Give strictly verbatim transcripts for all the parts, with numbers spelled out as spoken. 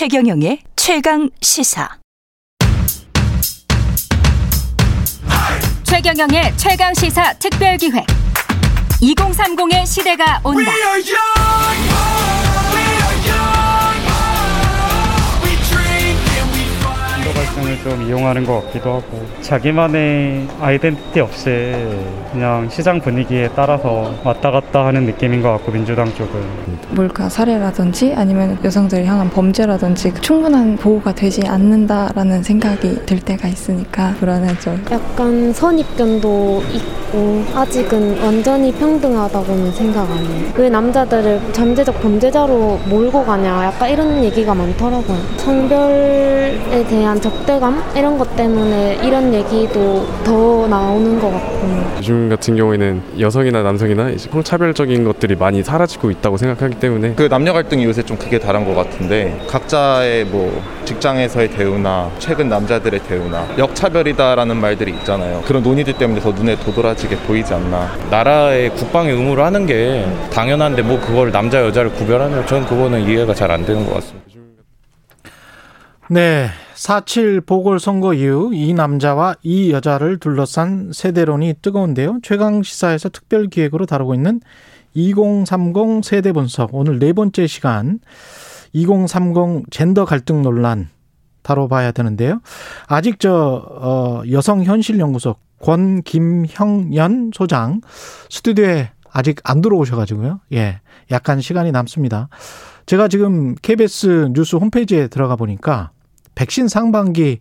최경영의 최강 시사. 최경영의 최강 시사 특별 기획. 이공삼공의 시대가 온다. 발상을 좀 이용하는 것 같기도 하고, 자기만의 아이덴티티 없이 그냥 시장 분위기에 따라서 왔다 갔다 하는 느낌인 것 같고, 민주당 쪽은 몰카 살해라든지 아니면 여성들을 향한 범죄라든지 충분한 보호가 되지 않는다라는 생각이 들 때가 있으니까 불안하죠. 약간 선입견도 있고, 아직은 완전히 평등하다고는 생각 안 해요. 왜 남자들을 잠재적 범죄자로 몰고 가냐, 약간 이런 얘기가 많더라고요. 성별에 대한 적대감? 이런 것 때문에 이런 얘기도 더 나오는 것 같고, 요즘 같은 경우에는 여성이나 남성이나 이제 성차별적인 것들이 많이 사라지고 있다고 생각하기 때문에 그 남녀 갈등이 요새 좀 크게 다른 것 같은데, 각자의 뭐 직장에서의 대우나 최근 남자들의 대우나 역차별이다라는 말들이 있잖아요. 그런 논의들 때문에 더 눈에 도드라지게 보이지 않나. 나라의 국방의 의무를 하는 게 당연한데 뭐 그걸 남자 여자를 구별하면 저는 그거는 이해가 잘 안 되는 것 같습니다. 네, 사칠 보궐선거 이후 이 남자와 이 여자를 둘러싼 세대론이 뜨거운데요. 최강시사에서 특별기획으로 다루고 있는 이공삼공 세대분석, 오늘 네 번째 시간 이공삼공 젠더 갈등 논란 다뤄봐야 되는데요. 아직 저 여성현실연구소 권김현영 소장 스튜디오에 아직 안 들어오셔가지고요. 예, 약간 시간이 남습니다. 제가 지금 케이비에스 뉴스 홈페이지에 들어가 보니까 백신 상반기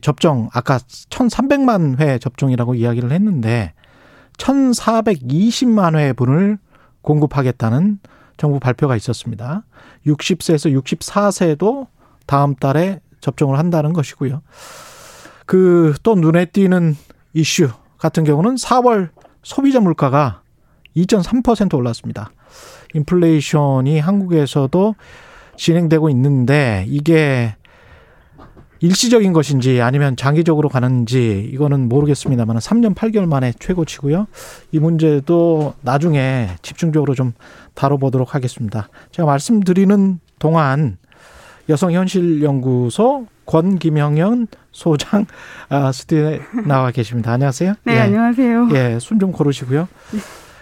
접종, 아까 천삼백만 회 접종이라고 이야기를 했는데 천사백이십만 회분을 공급하겠다는 정부 발표가 있었습니다. 육십 세에서 육십사 세도 다음 달에 접종을 한다는 것이고요. 그 또 눈에 띄는 이슈 같은 경우는 사월 소비자 물가가 이점삼 퍼센트 올랐습니다. 인플레이션이 한국에서도 진행되고 있는데 이게 일시적인 것인지 아니면 장기적으로 가는지 이거는 모르겠습니다만 삼 년 팔 개월 만에 최고치고요. 이 문제도 나중에 집중적으로 좀 다뤄보도록 하겠습니다. 제가 말씀드리는 동안 여성현실연구소 권김영현 소장 스튜디오에 나와 계십니다. 안녕하세요. 네, 예. 안녕하세요. 예, 숨 좀 고르시고요.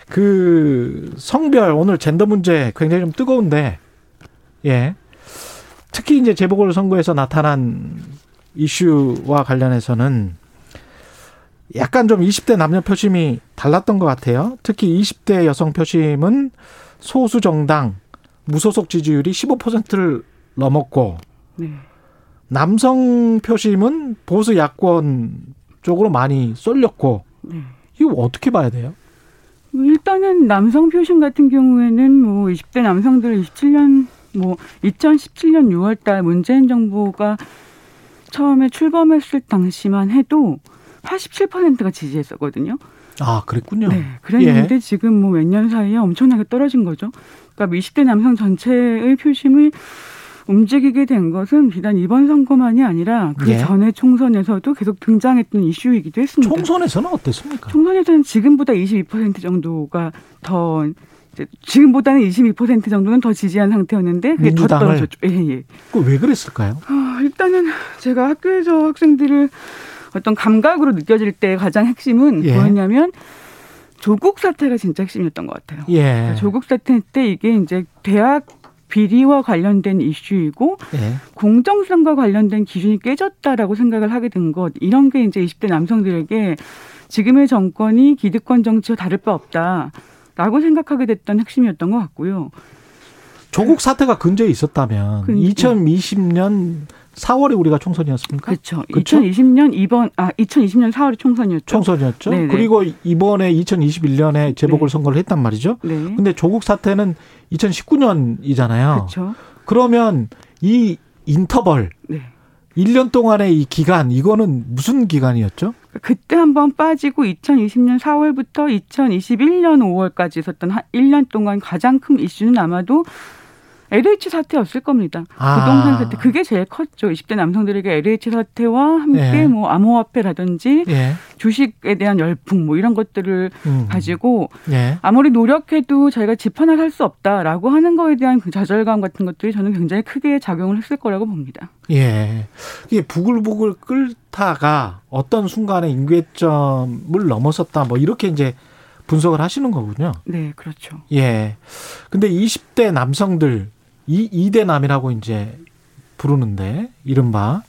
그 성별, 오늘 젠더 문제 굉장히 좀 뜨거운데, 예, 특히 이제 재보궐선거에서 나타난 이슈와 관련해서는 약간 좀 이십 대 남녀 표심이 달랐던 것 같아요. 특히 이십 대 여성 표심은 소수 정당 무소속 지지율이 십오 퍼센트를 넘었고, 네. 남성 표심은 보수 야권 쪽으로 많이 쏠렸고, 네. 이거 어떻게 봐야 돼요? 일단은 남성 표심 같은 경우에는 뭐 이십 대 남성들 이십칠 년 뭐 이천십칠 년 유월 달 문재인 정부가 처음에 출범했을 당시만 해도 팔십칠 퍼센트가 지지했었거든요. 아, 그랬군요. 네, 그랬는데 예. 지금 뭐 몇 년 사이에 엄청나게 떨어진 거죠. 그러니까 이십 대 남성 전체의 표심을 움직이게 된 것은 비단 이번 선거만이 아니라 그 예. 전에 총선에서도 계속 등장했던 이슈이기도 했습니다. 총선에서는 어땠습니까? 총선에서는 지금보다 이십이 퍼센트 정도가 더, 이제 지금보다는 이십이 퍼센트 정도는 더 지지한 상태였는데 그게 더 떨어졌죠. 예, 예. 그 왜 그랬을까요? 어, 일단은 제가 학교에서 학생들을 어떤 감각으로 느껴질 때 가장 핵심은 예. 뭐였냐면 조국 사태가 진짜 핵심이었던 것 같아요. 예. 그러니까 조국 사태 때 이게 이제 대학 비리와 관련된 이슈이고 예. 공정성과 관련된 기준이 깨졌다라고 생각을 하게 된 것, 이런 게 이제 이십 대 남성들에게 지금의 정권이 기득권 정치와 다를 바 없다라고 생각하게 됐던 핵심이었던 것 같고요. 조국 사태가 근저에 있었다면 그, 이천이십 년 사월에 우리가 총선이었습니까? 그렇죠. 이천이십 년 이번 아 이천이십 년 사월에 총선이었죠. 총선이었죠. 네네. 그리고 이번에 이천이십일 년에 재보궐 선거를 네. 했단 말이죠. 그런데 네. 조국 사태는 이천십구 년이잖아요. 그렇죠. 그러면 이 인터벌 네. 일 년 동안의 이 기간, 이거는 무슨 기간이었죠? 그때 한번 빠지고 이천이십 년 사월부터 이천이십일 년 오월까지 있었던 일 년 동안 가장 큰 이슈는 아마도 엘에이치 사태였을 겁니다. 아. 부동산 사태 그게 제일 컸죠. 이십 대 남성들에게 엘에이치 사태와 함께 예. 뭐 암호화폐라든지 예. 주식에 대한 열풍 뭐 이런 것들을 음. 가지고 예. 아무리 노력해도 자기가 집 하나 살 수 없다라고 하는 거에 대한 그 좌절감 같은 것들이 저는 굉장히 크게 작용을 했을 거라고 봅니다. 예, 이게 부글부글 끓다가 어떤 순간에 임계점을 넘어섰다 뭐 이렇게 이제. 분석을 하시는 거군요. 네, 그렇죠. 예. 근데 이십 대 남성들, 이, 이대남이라고 이제 부르는데, 이른바.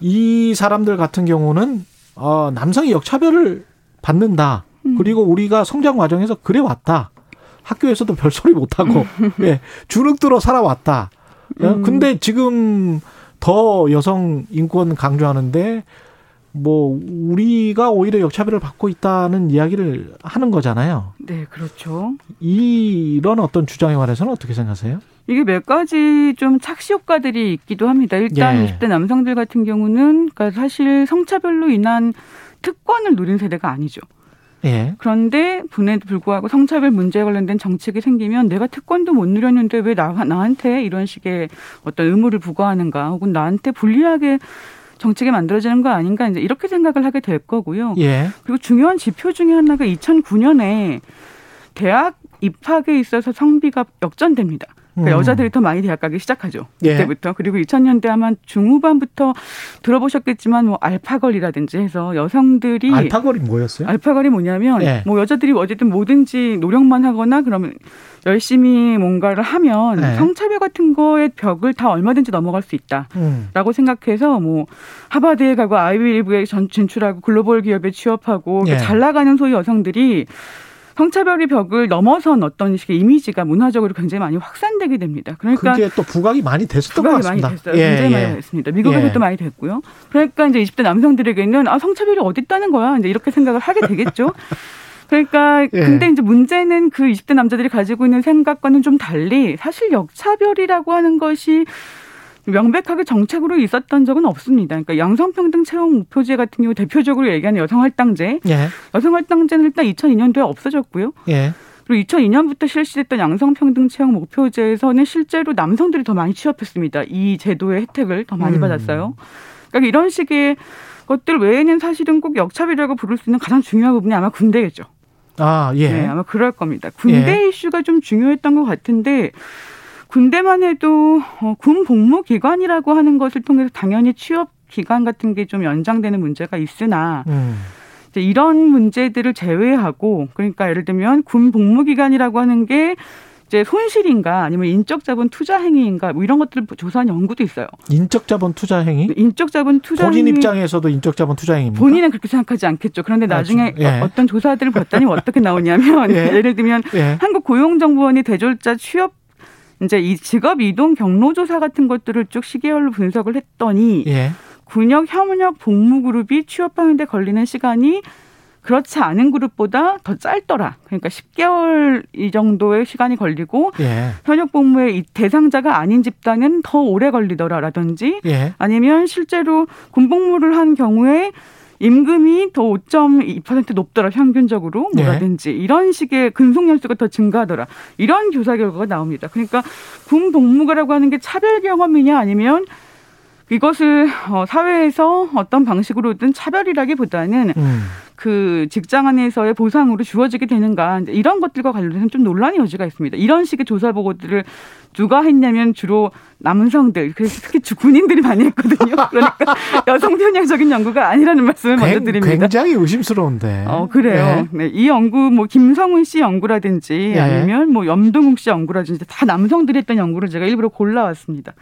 이 사람들 같은 경우는, 어, 남성이 역차별을 받는다. 음. 그리고 우리가 성장 과정에서 그래 왔다. 학교에서도 별소리 못하고, 예. 주눅 들어 살아왔다. 음. 근데 지금 더 여성 인권 강조하는데, 뭐 우리가 오히려 역차별을 받고 있다는 이야기를 하는 거잖아요. 네, 그렇죠. 이런 어떤 주장에 관해서는 어떻게 생각하세요? 이게 몇 가지 좀 착시 효과들이 있기도 합니다. 일단 예. 이십 대 남성들 같은 경우는 그러니까 사실 성차별로 인한 특권을 누린 세대가 아니죠. 예. 그런데 분에도 불구하고 성차별 문제에 관련된 정책이 생기면 내가 특권도 못 누렸는데 왜 나, 나한테 이런 식의 어떤 의무를 부과하는가 혹은 나한테 불리하게 정책이 만들어지는 거 아닌가 이제 이렇게 생각을 하게 될 거고요. 예. 그리고 중요한 지표 중에 하나가 이천구 년에 대학 입학에 있어서 성비가 역전됩니다. 그러니까 음. 여자들이 더 많이 대학 가기 시작하죠. 그때부터. 예. 그리고 이천 년대 아마 중후반부터 들어보셨겠지만 뭐 알파걸이라든지 해서 여성들이. 알파걸이 뭐였어요? 알파걸이 뭐냐면 예. 뭐 여자들이 어쨌든 뭐든지 노력만 하거나 그러면 열심히 뭔가를 하면 네. 성차별 같은 거의 벽을 다 얼마든지 넘어갈 수 있다라고 음. 생각해서 뭐 하버드에 가고 아이비리그에 진출하고 글로벌 기업에 취업하고 네. 잘 나가는 소위 여성들이 성차별의 벽을 넘어선 어떤 식의 이미지가 문화적으로 굉장히 많이 확산되게 됩니다. 그러니까 그게 또 부각이 많이 됐었던 것 같습니다. 부각이 많이 됐어요. 예, 굉장히 예. 많이 됐습니다. 미국에서도 예. 많이 됐고요. 그러니까 이제 이십 대 남성들에게는 아 성차별이 어디 있다는 거야 이제 이렇게 생각을 하게 되겠죠. 그러니까 예. 근데 이제 문제는 그 이십 대 남자들이 가지고 있는 생각과는 좀 달리 사실 역차별이라고 하는 것이 명백하게 정책으로 있었던 적은 없습니다. 그러니까 양성평등 채용 목표제 같은 경우 대표적으로 얘기하는 여성할당제. 예. 여성할당제는 일단 이천이 년도에 없어졌고요. 예. 그리고 이천이 년부터 실시됐던 양성평등 채용 목표제에서는 실제로 남성들이 더 많이 취업했습니다. 이 제도의 혜택을 더 많이 음. 받았어요. 그러니까 이런 식의 것들 외에는 사실은 꼭 역차별이라고 부를 수 있는 가장 중요한 부분이 아마 군대겠죠. 아, 예. 네, 아마 그럴 겁니다. 군대 예. 이슈가 좀 중요했던 것 같은데 군대만 해도 어, 군 복무 기간이라고 하는 것을 통해서 당연히 취업 기간 같은 게 좀 연장되는 문제가 있으나 음. 이제 이런 문제들을 제외하고 그러니까 예를 들면 군 복무 기간이라고 하는 게 이제 손실인가 아니면 인적자본 투자 행위인가 뭐 이런 것들을 조사한 연구도 있어요. 인적자본 투자 행위? 인적자본 투자 본인 행위. 입장에서도 인적자본 투자 행위입니까? 본인은 그렇게 생각하지 않겠죠. 그런데 나중에 아, 예. 어떤 조사들을 봤더니 어떻게 나오냐면 예. 예를 들면 예. 한국고용정보원이 대졸자 취업 이제 이 직업 이동 경로 조사 같은 것들을 쭉 시계열로 분석을 했더니 예. 군역 현역 복무 그룹이 취업하는 데 걸리는 시간이 그렇지 않은 그룹보다 더 짧더라. 그러니까 십 개월 이 정도의 시간이 걸리고 예. 현역 복무의 대상자가 아닌 집단은 더 오래 걸리더라라든지 예. 아니면 실제로 군 복무를 한 경우에 임금이 더 오 점 이 퍼센트 높더라 평균적으로 뭐라든지 예. 이런 식의 근속연수가 더 증가하더라. 이런 조사 결과가 나옵니다. 그러니까 군 복무가라고 하는 게 차별 경험이냐 아니면 이것을 사회에서 어떤 방식으로든 차별이라기보다는 음. 그 직장 안에서의 보상으로 주어지게 되는가 이런 것들과 관련해서는 좀 논란의 여지가 있습니다. 이런 식의 조사 보고들을 누가 했냐면 주로 남성들, 그래서 특히 주 군인들이 많이 했거든요. 그러니까 여성 편향적인 연구가 아니라는 말씀을 굉, 먼저 드립니다. 굉장히 의심스러운데. 어 그래요. 예. 네, 이 연구 뭐 김성훈 씨 연구라든지 예. 아니면 뭐 염동욱 씨 연구라든지 다 남성들이 했던 연구를 제가 일부러 골라왔습니다.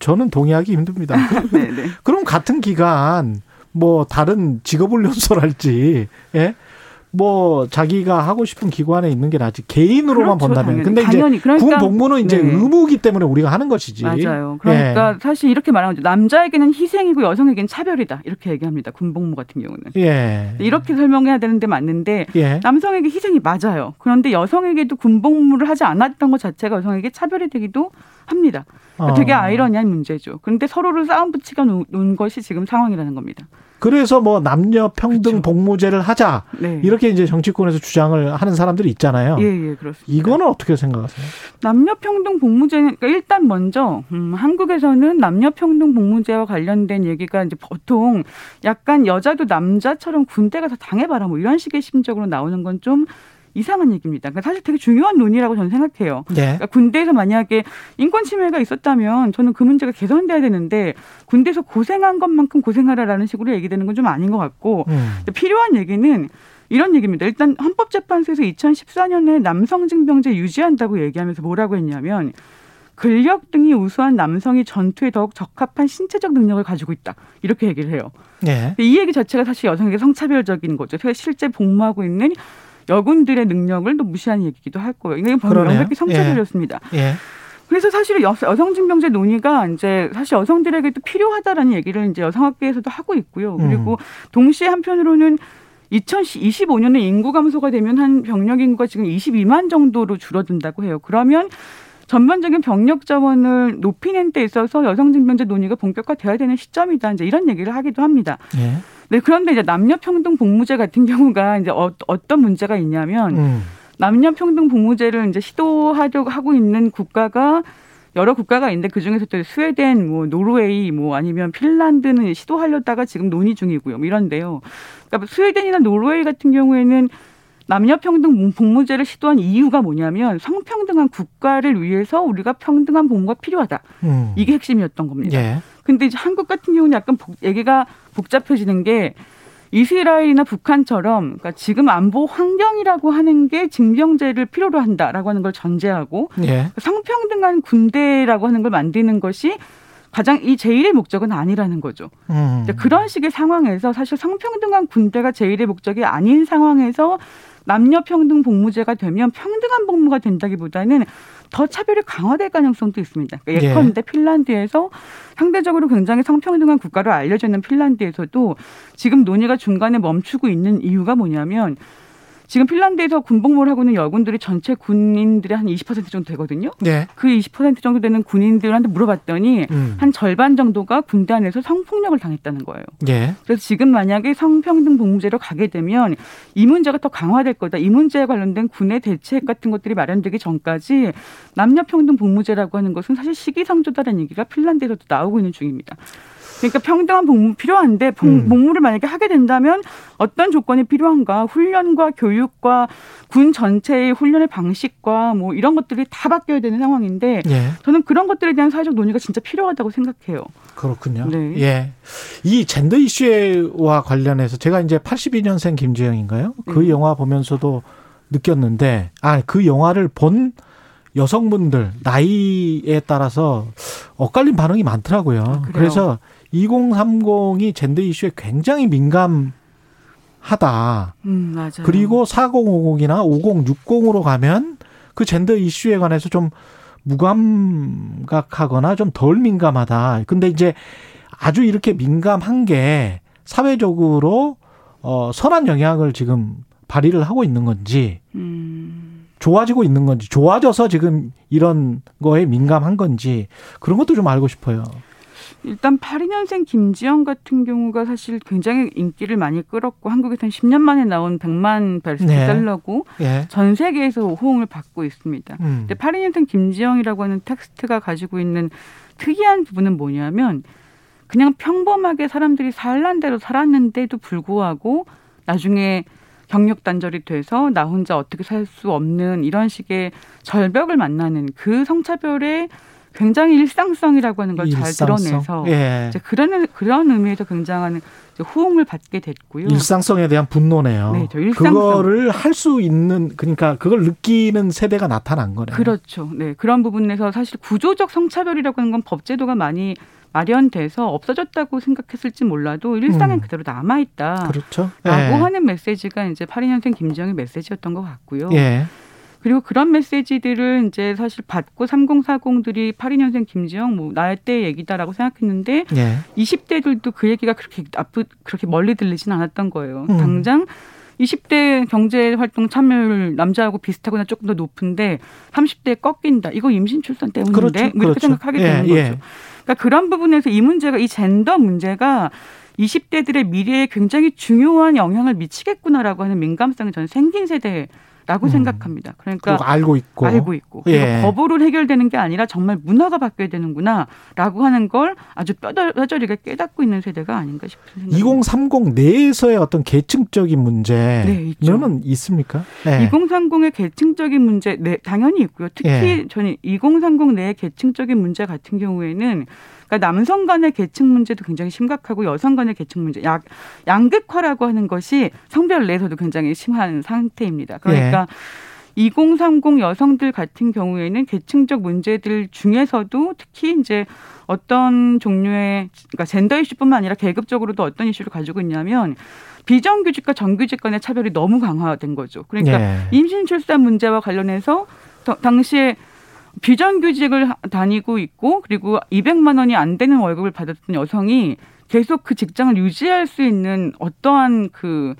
저는 동의하기 힘듭니다. 그럼 같은 기간 뭐 다른 직업훈련소랄지 예? 뭐 자기가 하고 싶은 기관에 있는 게 나지 개인으로만 그렇죠, 본다면. 당연히. 근데 당연히. 이제 그러니까, 군 복무는 이제 네. 의무이기 때문에 우리가 하는 것이지. 맞아요. 그러니까 예. 사실 이렇게 말하면 남자에게는 희생이고 여성에게는 차별이다 이렇게 얘기합니다. 군 복무 같은 경우는. 예. 이렇게 설명해야 되는데 맞는데 예. 남성에게 희생이 맞아요. 그런데 여성에게도 군 복무를 하지 않았던 것 자체가 여성에게 차별이 되기도 합니다. 그러니까 어. 되게 아이러니한 문제죠. 그런데 서로를 싸움 붙이게 놓은 것이 지금 상황이라는 겁니다. 그래서 뭐 남녀 평등 그렇죠. 복무제를 하자 네. 이렇게 이제 정치권에서 주장을 하는 사람들이 있잖아요. 예예 예, 그렇습니다. 이거는 어떻게 생각하세요? 남녀 평등 복무제는 그러니까 일단 먼저 음, 한국에서는 남녀 평등 복무제와 관련된 얘기가 이제 보통 약간 여자도 남자처럼 군대 가서 당해봐라 뭐 이런 식의 심적으로 나오는 건 좀 이상한 얘기입니다. 그러니까 사실 되게 중요한 논의라고 저는 생각해요. 네. 그러니까 군대에서 만약에 인권 침해가 있었다면 저는 그 문제가 개선돼야 되는데 군대에서 고생한 것만큼 고생하라라는 식으로 얘기되는 건 좀 아닌 것 같고 음. 필요한 얘기는 이런 얘기입니다. 일단 헌법재판소에서 이천십사 년에 남성징병제 유지한다고 얘기하면서 뭐라고 했냐면 근력 등이 우수한 남성이 전투에 더욱 적합한 신체적 능력을 가지고 있다. 이렇게 얘기를 해요. 네. 이 얘기 자체가 사실 여성에게 성차별적인 거죠. 실제 복무하고 있는 여군들의 능력을 또 무시하는 얘기기도 할 거예요. 이게 바로 명백히 성차별이었습니다. 예. 예. 그래서 사실 여성징병제 논의가 이제 사실 여성들에게도 필요하다라는 얘기를 이제 여성학계에서도 하고 있고요. 그리고 음. 동시에 한편으로는 이천이십오 년에 인구 감소가 되면 한 병력 인구가 지금 이십이만 정도로 줄어든다고 해요. 그러면 전반적인 병력 자원을 높이는 데 있어서 여성징병제 논의가 본격화돼야 되는 시점이다. 이제 이런 얘기를 하기도 합니다. 예. 네, 그런데 이제 남녀평등 복무제 같은 경우가 이제 어, 어떤 문제가 있냐면 음. 남녀평등 복무제를 이제 시도하려고 하고 있는 국가가 여러 국가가 있는데 그 중에서 또 스웨덴, 뭐 노르웨이, 뭐 아니면 핀란드는 시도하려다가 지금 논의 중이고요. 이런데요. 그러니까 스웨덴이나 노르웨이 같은 경우에는 남녀평등 복무제를 시도한 이유가 뭐냐면 성평등한 국가를 위해서 우리가 평등한 복무가 필요하다. 음. 이게 핵심이었던 겁니다. 예. 근데 이제 한국 같은 경우는 약간 복, 얘기가 복잡해지는 게 이스라엘이나 북한처럼 그러니까 지금 안보 환경이라고 하는 게 징병제를 필요로 한다라고 하는 걸 전제하고 예. 성평등한 군대라고 하는 걸 만드는 것이 가장 이 제일의 목적은 아니라는 거죠. 음. 그런 식의 상황에서 사실 성평등한 군대가 제일의 목적이 아닌 상황에서 남녀평등 복무제가 되면 평등한 복무가 된다기보다는 더 차별이 강화될 가능성도 있습니다. 그러니까 예컨대 예. 핀란드에서 상대적으로 굉장히 성평등한 국가로 알려져 있는 핀란드에서도 지금 논의가 중간에 멈추고 있는 이유가 뭐냐면 지금 핀란드에서 군복무를 하고 있는 여군들이 전체 군인들의 한 이십 퍼센트 정도 되거든요. 네. 그 이십 퍼센트 정도 되는 군인들한테 물어봤더니 음. 한 절반 정도가 군대 안에서 성폭력을 당했다는 거예요. 네. 그래서 지금 만약에 성평등 복무제로 가게 되면 이 문제가 더 강화될 거다. 이 문제에 관련된 군의 대책 같은 것들이 마련되기 전까지 남녀평등 복무제라고 하는 것은 사실 시기상조다라는 얘기가 핀란드에서도 나오고 있는 중입니다. 그러니까 평등한 복무 필요한데 복무를 만약에 하게 된다면 어떤 조건이 필요한가? 훈련과 교육과 군 전체의 훈련의 방식과 뭐 이런 것들이 다 바뀌어야 되는 상황인데 예. 저는 그런 것들에 대한 사회적 논의가 진짜 필요하다고 생각해요. 그렇군요. 네. 예. 이 젠더 이슈와 관련해서 제가 이제 팔십이 년생 김지영인가요? 그 네. 영화 보면서도 느꼈는데 아, 그 영화를 본 여성분들 나이에 따라서 엇갈린 반응이 많더라고요. 아, 그래서 이공삼공이 젠더 이슈에 굉장히 민감하다. 음, 맞아요. 그리고 사공오공이나 오공육공으로 가면 그 젠더 이슈에 관해서 좀 무감각하거나 좀 덜 민감하다. 근데 이제 아주 이렇게 민감한 게 사회적으로 어, 선한 영향을 지금 발휘를 하고 있는 건지 음. 좋아지고 있는 건지, 좋아져서 지금 이런 거에 민감한 건지 그런 것도 좀 알고 싶어요. 일단 팔십이 년생 김지영 같은 경우가 사실 굉장히 인기를 많이 끌었고 한국에서는 십 년 만에 나온 백만 베스트셀러고 네. 네. 전 세계에서 호응을 받고 있습니다. 음. 근데 팔십이 년생 김지영이라고 하는 텍스트가 가지고 있는 특이한 부분은 뭐냐면 그냥 평범하게 사람들이 살란 대로 살았는데도 불구하고 나중에 경력 단절이 돼서 나 혼자 어떻게 살 수 없는 이런 식의 절벽을 만나는 그 성차별의 굉장히 일상성이라고 하는 걸 잘 일상성. 드러내서 예. 이제 그런, 그런 의미에서 굉장한 호응을 받게 됐고요. 일상성에 대한 분노네요. 네, 저 일상성. 그거를 할 수 있는 그러니까 그걸 느끼는 세대가 나타난 거네요. 그렇죠. 네, 그런 부분에서 사실 구조적 성차별이라고 하는 건 법제도가 많이 마련돼서 없어졌다고 생각했을지 몰라도 일상은 음. 그대로 남아있다. 그렇죠. 라고 예. 하는 메시지가 이제 팔십이 년생 김지영의 메시지였던 것 같고요. 예. 그리고 그런 메시지들을 이제 사실 받고 삼공사공들이 팔십이 년생 김지영 뭐 나의 때 얘기다라고 생각했는데 예. 이십 대들도 그 얘기가 그렇게 나쁘 그렇게 멀리 들리진 않았던 거예요. 음. 당장 이십 대 경제활동 참여율 남자하고 비슷하거나 조금 더 높은데 삼십 대에 꺾인다. 이거 임신 출산 때문인데 그렇죠. 이렇게 그렇죠. 생각하게 예, 되는 예. 거죠. 그러니까 그런 부분에서 이 문제가 이 젠더 문제가 이십 대들의 미래에 굉장히 중요한 영향을 미치겠구나라고 하는 민감성이 저는 생긴 세대에 라고 음. 생각합니다. 그러니까 알고 있고 알고 있고 예. 법으로 해결되는 게 아니라 정말 문화가 바뀌어야 되는구나라고 하는 걸 아주 뼈저리게 깨닫고 있는 세대가 아닌가 싶은 생각이 이공삼공 내에서의 어떤 계층적인 문제는 네, 있습니까? 네. 이공삼공의 계층적인 문제 네, 당연히 있고요. 특히 예. 저는 이공삼공 내의 계층적인 문제 같은 경우에는 그러니까 남성 간의 계층 문제도 굉장히 심각하고 여성 간의 계층 문제, 양, 양극화라고 하는 것이 성별 내에서도 굉장히 심한 상태입니다. 그러니까 예. 이공삼공 여성들 같은 경우에는 계층적 문제들 중에서도 특히 이제 어떤 종류의 그러니까 젠더 이슈뿐만 아니라 계급적으로도 어떤 이슈를 가지고 있냐면 비정규직과 정규직 간의 차별이 너무 강화된 거죠. 그러니까 예. 임신 출산 문제와 관련해서 더, 당시에 비정규직을 다니고 있고 그리고 이백만 원이 안 되는 월급을 받았던 여성이 계속 그 직장을 유지할 수 있는 어떠한 그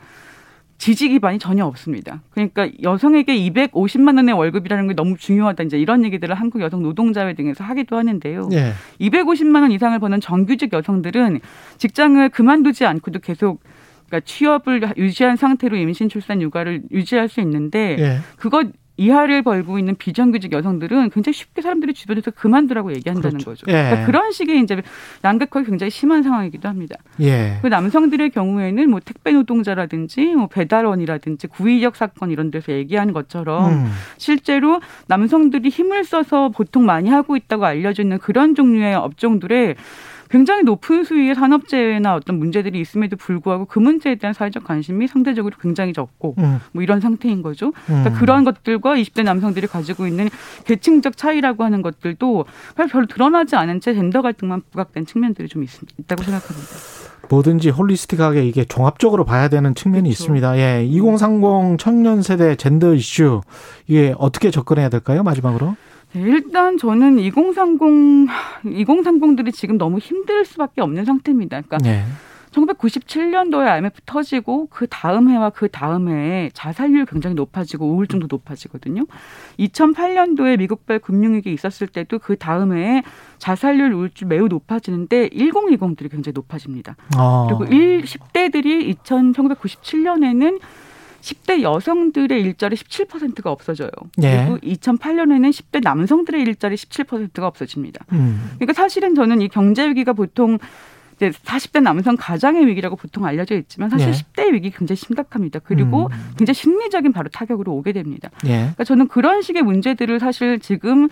지지 기반이 전혀 없습니다. 그러니까 여성에게 이백오십만 원의 월급이라는 게 너무 중요하다. 이제 이런 얘기들을 한국 여성 노동자회 등에서 하기도 하는데요. 예. 이백오십만 원 이상을 버는 정규직 여성들은 직장을 그만두지 않고도 계속 그러니까 취업을 유지한 상태로 임신, 출산, 육아를 유지할 수 있는데 예. 그것 이하를 벌고 있는 비정규직 여성들은 굉장히 쉽게 사람들이 주변에서 그만두라고 얘기한다는 그렇죠. 거죠. 예. 그러니까 그런 식의 이제 양극화가 굉장히 심한 상황이기도 합니다. 예. 그 남성들의 경우에는 뭐 택배 노동자라든지 뭐 배달원이라든지 구의역 사건 이런 데서 얘기한 것처럼 음. 실제로 남성들이 힘을 써서 보통 많이 하고 있다고 알려지는 그런 종류의 업종들에 굉장히 높은 수위의 산업재해나 어떤 문제들이 있음에도 불구하고 그 문제에 대한 사회적 관심이 상대적으로 굉장히 적고 음. 뭐 이런 상태인 거죠. 음. 그러니까 그런 것들과 이십 대 남성들이 가지고 있는 계층적 차이라고 하는 것들도 별로 드러나지 않은 채 젠더 갈등만 부각된 측면들이 좀 있, 있다고 생각합니다. 뭐든지 홀리스틱하게 이게 종합적으로 봐야 되는 측면이 그렇죠. 있습니다. 예, 이공삼공 청년 세대 젠더 이슈 이게 어떻게 접근해야 될까요? 마지막으로. 네, 일단 저는 이공삼공, 이공삼공들이 지금 너무 힘들 수밖에 없는 상태입니다. 그러니까 네. 천구백구십칠 년도에 아이엠에프 터지고 그 다음 해와 그 다음 해에 자살률 굉장히 높아지고 우울증도 높아지거든요. 이천팔 년도에 미국발 금융위기 있었을 때도 그 다음 해에 자살률 우울증 매우 높아지는데 일공이공들이 굉장히 높아집니다. 아. 그리고 십 대들이 천구백구십칠 년에는 십 대 여성들의 일자리 십칠 퍼센트가 없어져요. 예. 그리고 이천팔 년에는 십 대 남성들의 일자리 십칠 퍼센트가 없어집니다. 음. 그러니까 사실은 저는 이 경제 위기가 보통 이제 사십 대 남성 가장의 위기라고 보통 알려져 있지만 사실 예. 십 대의 위기 굉장히 심각합니다. 그리고 음. 굉장히 심리적인 바로 타격으로 오게 됩니다. 예. 그러니까 저는 그런 식의 문제들을 사실 지금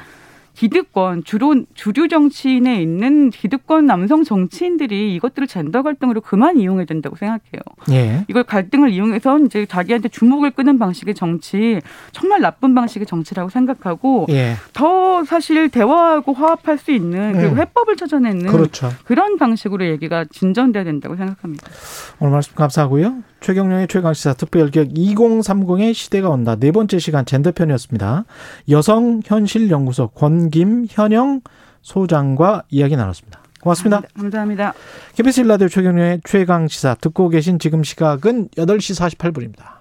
기득권, 주로, 주류 정치인에 있는 기득권 남성 정치인들이 이것들을 젠더 갈등으로 그만 이용해야 된다고 생각해요. 예. 이걸 갈등을 이용해서 이제 자기한테 주목을 끄는 방식의 정치, 정말 나쁜 방식의 정치라고 생각하고 예. 더 사실 대화하고 화합할 수 있는 그리고 음. 해법을 찾아내는 그렇죠. 그런 방식으로 얘기가 진전돼야 된다고 생각합니다. 오늘 말씀 감사하고요. 최경영의 최강시사 특별기획 이공삼공의 시대가 온다. 네 번째 시간 젠더편이었습니다. 여성현실연구소 권김현영 소장과 이야기 나눴습니다. 고맙습니다. 감사합니다. 케이비에스 일 라디오 최경영의 최강시사 듣고 계신 지금 시각은 여덟 시 사십팔 분입니다.